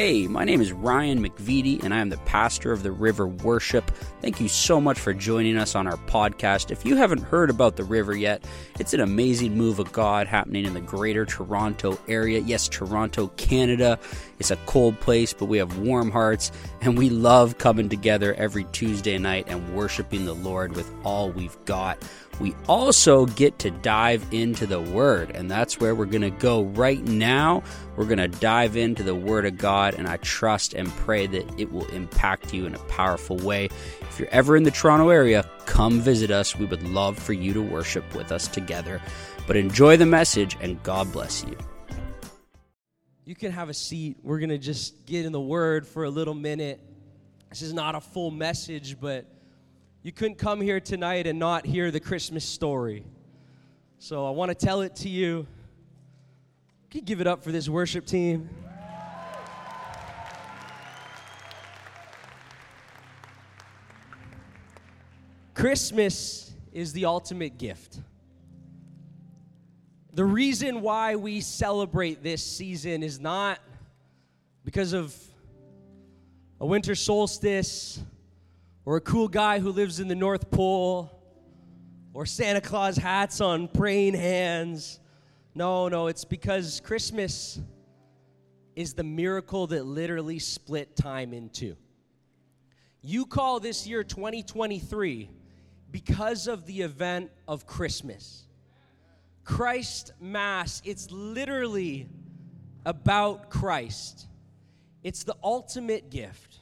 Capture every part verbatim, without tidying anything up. Hey, my name is Ryan McVitie, and I am the pastor of the River Worship. Thank you so much for joining us on our podcast. If you haven't heard about the River yet, it's an amazing move of God happening in the greater Toronto area. Yes, Toronto, Canada. It's a cold place, but we have warm hearts, and we love coming together every Tuesday night and worshiping the Lord with all we've got. We also get to dive into the Word, and that's where we're going to go right now. We're going to dive into the Word of God, and I trust and pray that it will impact you in a powerful way. If you're ever in the Toronto area, come visit us. We would love for you to worship with us together. But enjoy the message, and God bless you. You can have a seat. We're going to just get in the Word for a little minute. This is not a full message, but you couldn't come here tonight and not hear the Christmas story. So I want to tell it to you. Can you give it up for this worship team? Christmas is the ultimate gift. The reason why we celebrate this season is not because of a winter solstice, or a cool guy who lives in the North Pole, or Santa Claus hats on praying hands. No, no, it's because Christmas is the miracle that literally split time in two. You call this year twenty twenty-three because of the event of Christmas. Christ Mass, it's literally about Christ. It's the ultimate gift,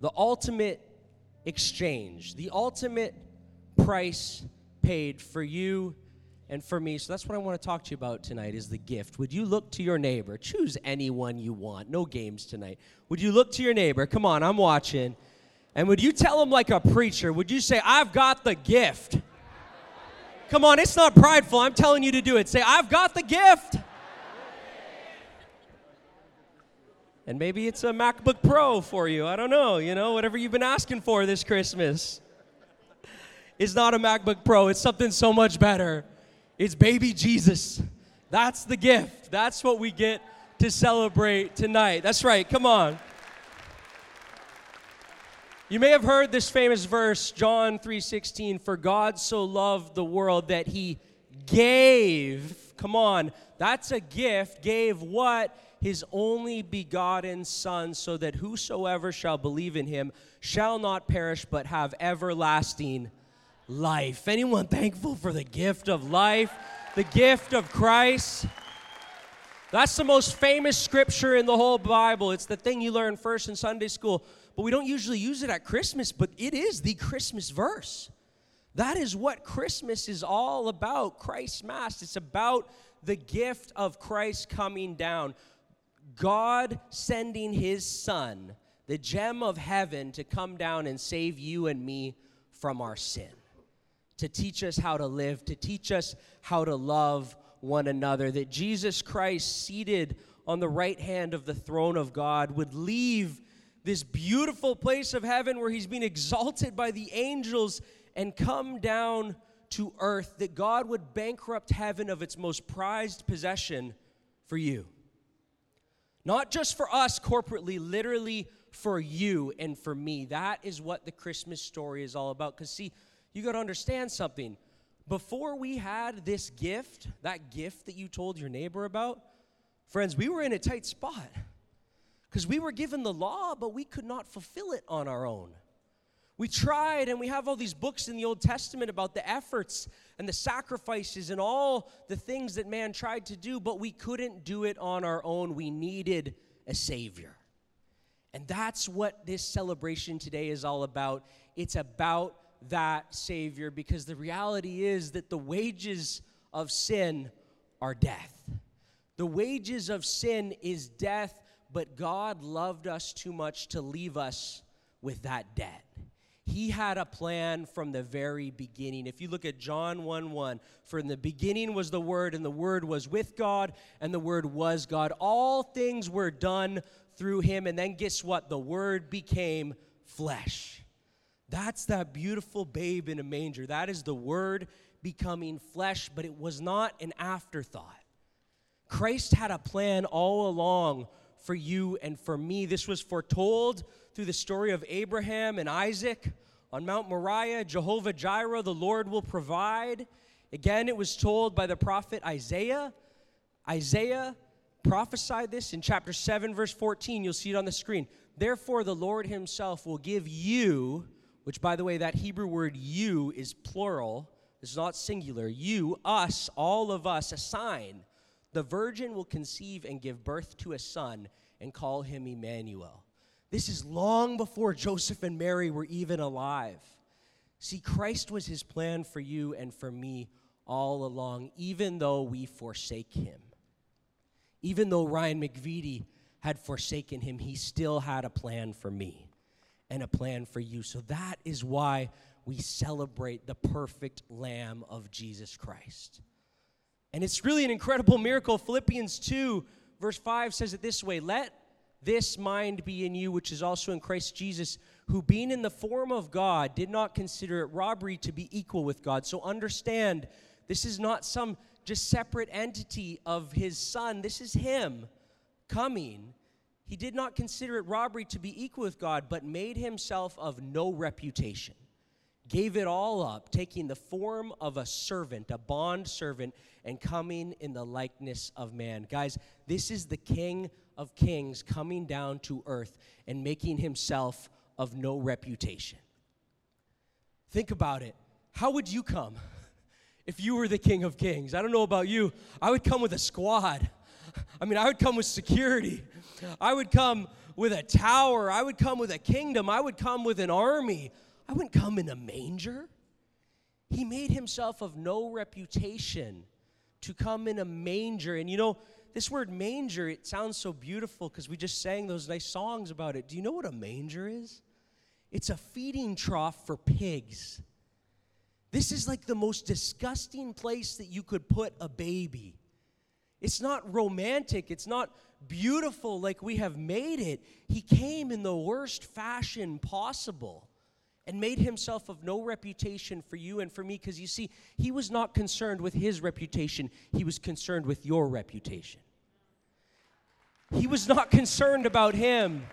the ultimate exchange, the ultimate price paid for you and for me. So that's what I want to talk to you about tonight is the gift. Would you look to your neighbor? Choose anyone you want. No games tonight. Would you look to your neighbor? Come on, I'm watching. And would you tell them like a preacher? Would you say, I've got the gift? Come on, it's not prideful. I'm telling you to do it. Say, I've got the gift. And maybe it's a MacBook Pro for you. I don't know, you know, whatever you've been asking for this Christmas. It's not a MacBook Pro. It's something so much better. It's baby Jesus. That's the gift. That's what we get to celebrate tonight. That's right. Come on. You may have heard this famous verse, John three sixteen, for God so loved the world that he gave. Come on. That's a gift. Gave what? His only begotten Son, so that whosoever shall believe in him shall not perish but have everlasting life. Anyone thankful for the gift of life, the gift of Christ? That's the most famous scripture in the whole Bible. It's the thing you learn first in Sunday school, but we don't usually use it at Christmas, but it is the Christmas verse. That is what Christmas is all about, Christ Mass. It's about the gift of Christ coming down. God sending his Son, the gem of heaven, to come down and save you and me from our sin, to teach us how to live, to teach us how to love one another, that Jesus Christ, seated on the right hand of the throne of God, would leave this beautiful place of heaven where he's being exalted by the angels and come down to earth, that God would bankrupt heaven of its most prized possession for you. Not just for us corporately, literally for you and for me. That is what the Christmas story is all about. Because see, you got to understand something. Before we had this gift, that gift that you told your neighbor about, friends, we were in a tight spot. Because we were given the law, but we could not fulfill it on our own. We tried, and we have all these books in the Old Testament about the efforts and the sacrifices and all the things that man tried to do, but we couldn't do it on our own. We needed a Savior. And that's what this celebration today is all about. It's about that Savior, because the reality is that the wages of sin are death. The wages of sin is death, but God loved us too much to leave us with that debt. He had a plan from the very beginning. If you look at John one one, for in the beginning was the Word, and the Word was with God, and the Word was God. All things were done through him. And then guess what? The Word became flesh. That's that beautiful babe in a manger. That is the Word becoming flesh, but it was not an afterthought. Christ had a plan all along for you and for me. This was foretold through the story of Abraham and Isaac on Mount Moriah. Jehovah-Jireh, the Lord will provide. Again, it was told by the prophet Isaiah. Isaiah prophesied this in chapter seven, verse fourteen. You'll see it on the screen. Therefore, the Lord himself will give you, which, by the way, that Hebrew word you is plural. It's not singular. You, us, all of us, a sign. The virgin will conceive and give birth to a son and call him Emmanuel. This is long before Joseph and Mary were even alive. See, Christ was his plan for you and for me all along, even though we forsake him. Even though Ryan McVitie had forsaken him, he still had a plan for me and a plan for you. So that is why we celebrate the perfect Lamb of Jesus Christ. And it's really an incredible miracle. Philippians two, verse five says it this way: let this mind be in you, which is also in Christ Jesus, who being in the form of God, did not consider it robbery to be equal with God. So understand, this is not some just separate entity of his son. This is him coming. He did not consider it robbery to be equal with God, but made himself of no reputation. Gave it all up, taking the form of a servant, a bond servant, and coming in the likeness of man. Guys, this is the King of Kings coming down to earth and making himself of no reputation. Think about it. How would you come if you were the King of Kings? I don't know about you. I would come with a squad. I mean, I would come with security. I would come with a tower. I would come with a kingdom. I would come with an army. I wouldn't come in a manger. He made himself of no reputation to come in a manger. And you know, this word manger, it sounds so beautiful because we just sang those nice songs about it. Do you know what a manger is? It's a feeding trough for pigs. This is like the most disgusting place that you could put a baby. It's not romantic. It's not beautiful like we have made it. He came in the worst fashion possible and made himself of no reputation for you and for me, because you see, he was not concerned with his reputation. He was concerned with your reputation. He was not concerned about him.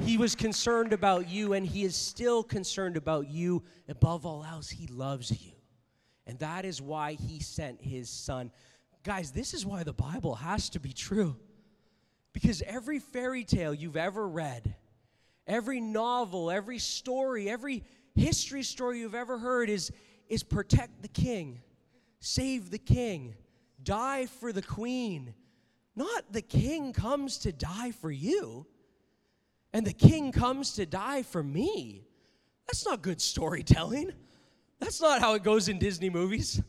He was concerned about you, and he is still concerned about you. Above all else, he loves you, and that is why he sent his son. Guys, this is why the Bible has to be true, because every fairy tale you've ever read, every novel, every story, every history story you've ever heard is, is protect the king, save the king, die for the queen. Not the king comes to die for you, and the king comes to die for me. That's not good storytelling. That's not how it goes in Disney movies.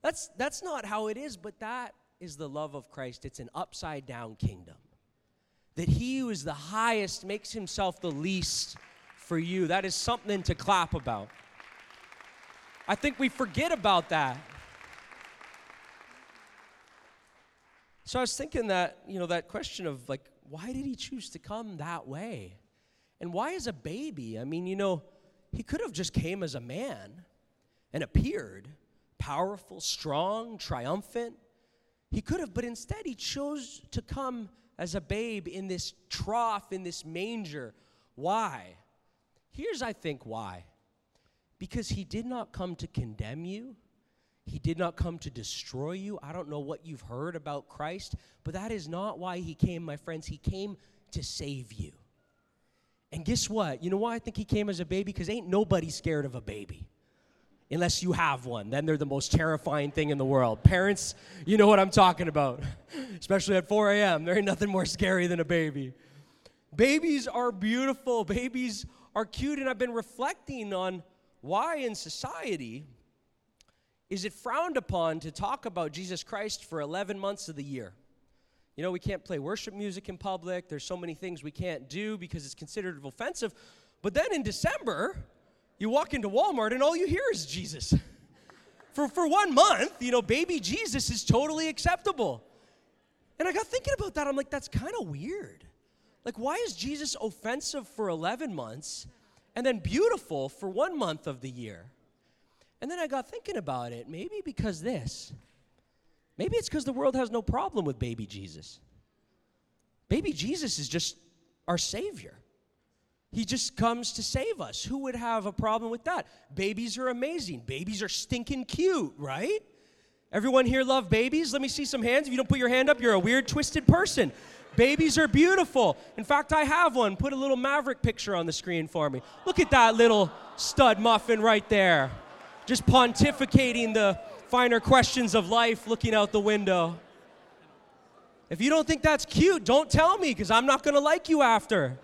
That's, that's not how it is, but that is the love of Christ. It's an upside-down kingdom. That he who is the highest makes himself the least for you. That is something to clap about. I think we forget about that. So I was thinking that, you know, that question of, like, why did he choose to come that way? And why as a baby? I mean, you know, he could have just came as a man and appeared powerful, strong, triumphant. He could have, but instead he chose to come as a babe in this trough, in this manger. Why? Here's, I think, why. Because he did not come to condemn you. He did not come to destroy you. I don't know what you've heard about Christ, but that is not why he came, my friends. He came to save you. And guess what? You know why I think he came as a baby? Because ain't nobody scared of a baby. Unless you have one, then they're the most terrifying thing in the world. Parents, you know what I'm talking about, especially at four a.m. There ain't nothing more scary than a baby. Babies are beautiful. Babies are cute, and I've been reflecting on why in society is it frowned upon to talk about Jesus Christ for eleven months of the year. You know, we can't play worship music in public. There's so many things we can't do because it's considered offensive. But then in December, you walk into Walmart and all you hear is Jesus. For for one month, you know, baby Jesus is totally acceptable. And I got thinking about that. I'm like, that's kind of weird. Like, why is Jesus offensive for eleven months and then beautiful for one month of the year? And then I got thinking about it. Maybe because this. Maybe it's because the world has no problem with baby Jesus. Maybe Jesus is just our Savior. He just comes to save us. Who would have a problem with that? Babies are amazing. Babies are stinking cute, right? Everyone here love babies? Let me see some hands. If you don't put your hand up, you're a weird, twisted person. Babies are beautiful. In fact, I have one. Put a little Maverick picture on the screen for me. Look at that little stud muffin right there. Just pontificating the finer questions of life, looking out the window. If you don't think that's cute, don't tell me, because I'm not going to like you after.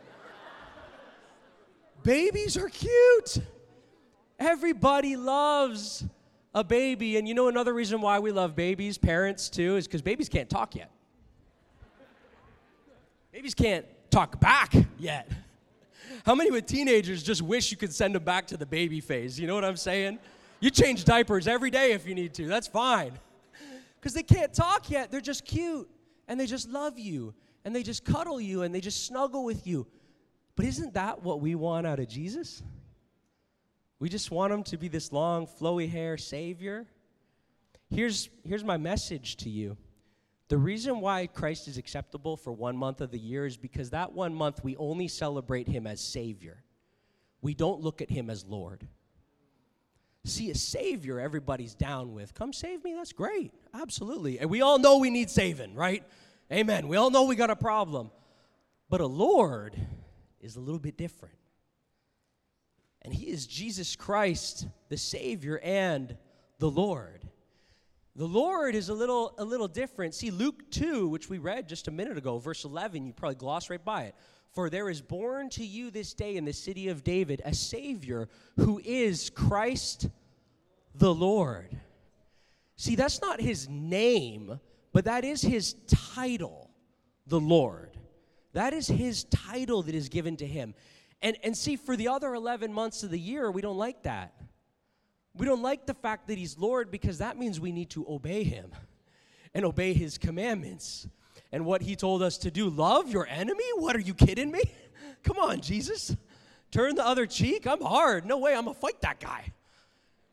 Babies are cute. Everybody loves a baby. And you know another reason why we love babies, parents too, is because babies can't talk yet. Babies can't talk back yet. How many with teenagers just wish you could send them back to the baby phase? You know what I'm saying? You change diapers every day if you need to. That's fine. Because they can't talk yet. They're just cute. And they just love you. And they just cuddle you. And they just snuggle with you. But isn't that what we want out of Jesus? We just want him to be this long, flowy hair Savior. Here's, here's my message to you. The reason why Christ is acceptable for one month of the year is because that one month we only celebrate him as Savior. We don't look at him as Lord. See, a Savior everybody's down with. Come save me, that's great, absolutely. And we all know we need saving, right? Amen. We all know we got a problem. But a Lord is a little bit different. And he is Jesus Christ, the Savior and the Lord. The Lord is a little a little different. See, Luke two, which we read just a minute ago, verse eleven, you probably glossed right by it. For there is born to you this day in the city of David a Savior who is Christ the Lord. See, that's not his name, but that is his title, the Lord. That is his title that is given to him. And and see, for the other eleven months of the year, we don't like that. We don't like the fact that he's Lord because that means we need to obey him and obey his commandments and what he told us to do. Love your enemy? What, are you kidding me? Come on, Jesus. Turn the other cheek? I'm hard. No way, I'm going to fight that guy.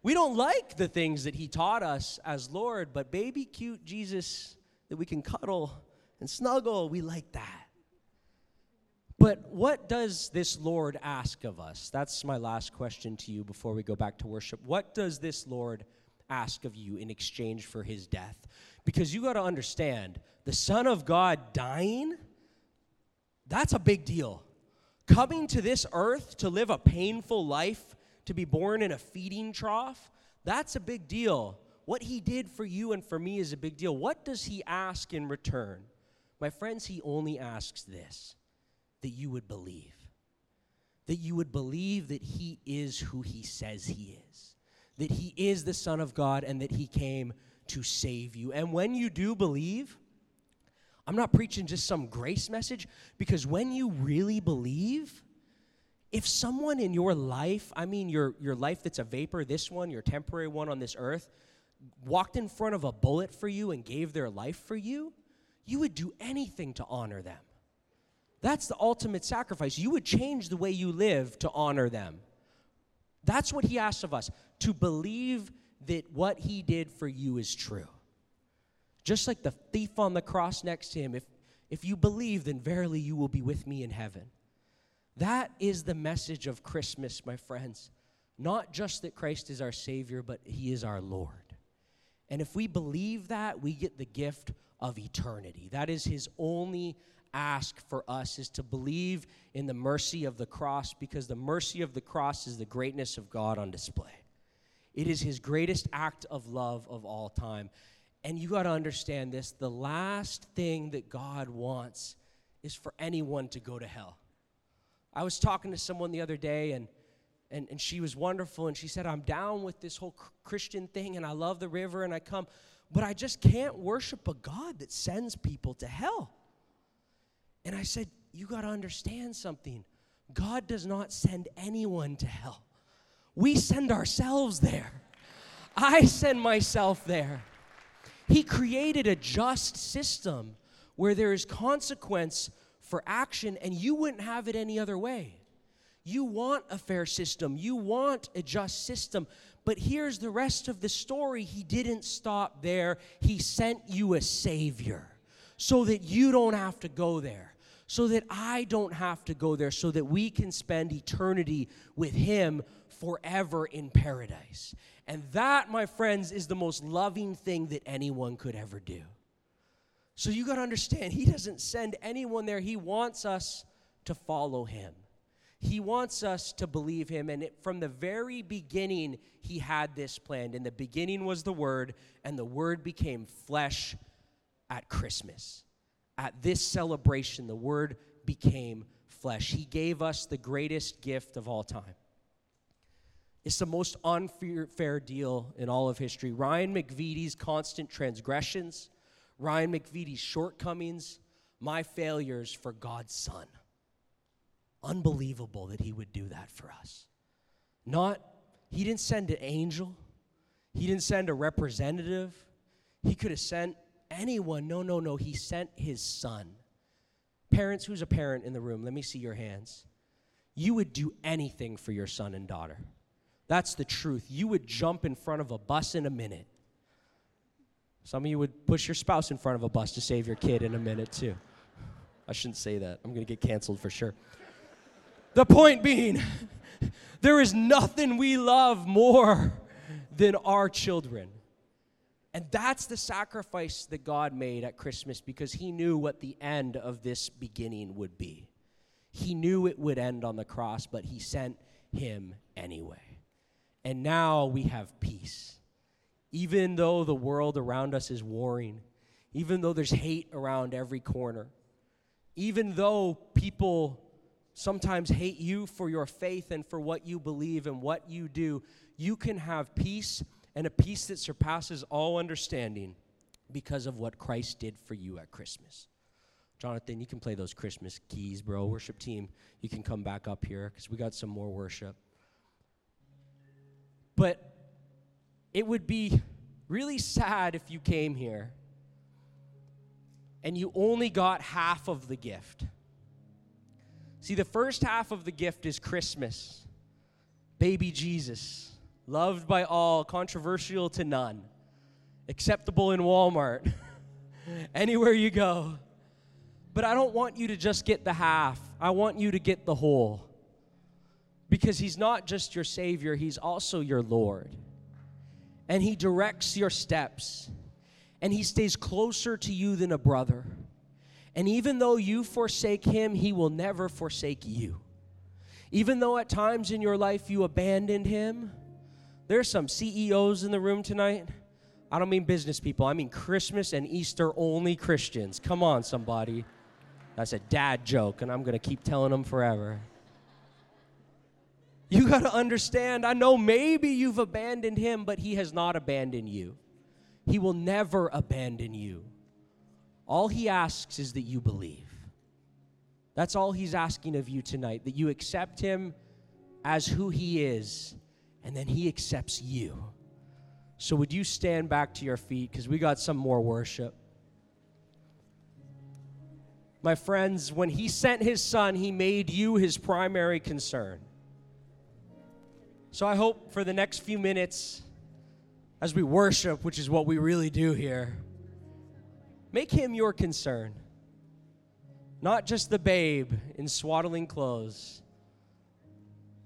We don't like the things that he taught us as Lord, but baby cute Jesus that we can cuddle and snuggle, we like that. But what does this Lord ask of us? That's my last question to you before we go back to worship. What does this Lord ask of you in exchange for his death? Because you got to understand, the Son of God dying, that's a big deal. Coming to this earth to live a painful life, to be born in a feeding trough, that's a big deal. What he did for you and for me is a big deal. What does he ask in return? My friends, he only asks this. That you would believe, that you would believe that he is who he says he is, that he is the Son of God and that he came to save you. And when you do believe, I'm not preaching just some grace message, because when you really believe, if someone in your life, I mean your, your life that's a vapor, this one, your temporary one on this earth, walked in front of a bullet for you and gave their life for you, you would do anything to honor them. That's the ultimate sacrifice. You would change the way you live to honor them. That's what he asks of us, to believe that what he did for you is true. Just like the thief on the cross next to him, if, if you believe, then verily you will be with me in heaven. That is the message of Christmas, my friends. Not just that Christ is our Savior, but he is our Lord. And if we believe that, we get the gift of eternity. That is his only ask for us, is to believe in the mercy of the cross, because the mercy of the cross is the greatness of God on display. It is his greatest act of love of all time. And you got to understand this, the last thing that God wants is for anyone to go to hell. I was talking to someone the other day, and and, and she was wonderful, and she said, I'm down with this whole Christian thing, and I love the river, and I come, but I just can't worship a God that sends people to hell. And I said, you got to understand something. God does not send anyone to hell. We send ourselves there. I send myself there. He created a just system where there is consequence for action, and you wouldn't have it any other way. You want a fair system. You want a just system. But here's the rest of the story. He didn't stop there. He sent you a Savior so that you don't have to go there. so that I don't have to go there, so that we can spend eternity with him forever in paradise. And that, my friends, is the most loving thing that anyone could ever do. So you got to understand, he doesn't send anyone there. He wants us to follow him. He wants us to believe him. And it, from the very beginning, he had this planned. In the beginning was the Word, and the Word became flesh at Christmas. At this celebration, the Word became flesh. He gave us the greatest gift of all time. It's the most unfair deal in all of history. Ryan McVitie's constant transgressions, Ryan McVitie's shortcomings, my failures for God's Son. Unbelievable that he would do that for us. Not, he didn't send an angel. He didn't send a representative. He could have sent anyone. No, no, no. He sent his Son. Parents, who's a parent in the room? Let me see your hands. You would do anything for your son and daughter. That's the truth. You would jump in front of a bus in a minute. Some of you would push your spouse in front of a bus to save your kid in a minute, too. I shouldn't say that. I'm going to get canceled for sure. The point being, there is nothing we love more than our children. And that's the sacrifice that God made at Christmas, because he knew what the end of this beginning would be. He knew it would end on the cross, but he sent him anyway. And now we have peace. Even though the world around us is warring, even though there's hate around every corner, even though people sometimes hate you for your faith and for what you believe and what you do, you can have peace, and a peace that surpasses all understanding because of what Christ did for you at Christmas. Jonathan, you can play those Christmas keys, bro. Worship team, you can come back up here because we got some more worship. But it would be really sad if you came here and you only got half of the gift. See, the first half of the gift is Christmas. Baby Jesus, loved by all, controversial to none, acceptable in Walmart, anywhere you go. But I don't want you to just get the half. I want you to get the whole. Because he's not just your Savior, he's also your Lord. And he directs your steps. And he stays closer to you than a brother. And even though you forsake him, he will never forsake you. Even though at times in your life you abandoned him, there's some C E Os in the room tonight. I don't mean business people. I mean Christmas and Easter only Christians. Come on, somebody. That's a dad joke, and I'm going to keep telling them forever. You got to understand, I know maybe you've abandoned him, but he has not abandoned you. He will never abandon you. All he asks is that you believe. That's all he's asking of you tonight, that you accept him as who he is, and then he accepts you. So would you stand back to your feet, because we got some more worship. My friends, when he sent his Son, he made you his primary concern. So I hope for the next few minutes, as we worship, which is what we really do here, make him your concern. Not just the babe in swaddling clothes,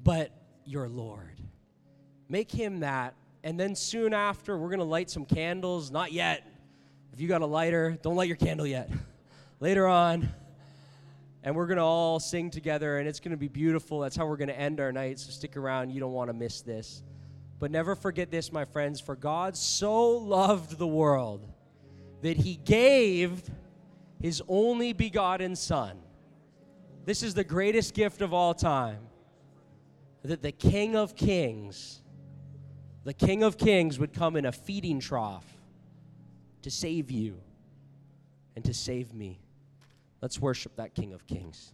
but your Lord. Make him that, and then soon after, we're going to light some candles. Not yet. If you got a lighter, don't light your candle yet. Later on, and we're going to all sing together, and it's going to be beautiful. That's how we're going to end our night, so stick around. You don't want to miss this. But never forget this, my friends, for God so loved the world that he gave his only begotten Son. This is the greatest gift of all time, that the King of Kings, the King of Kings would come in a feeding trough to save you and to save me. Let's worship that King of Kings.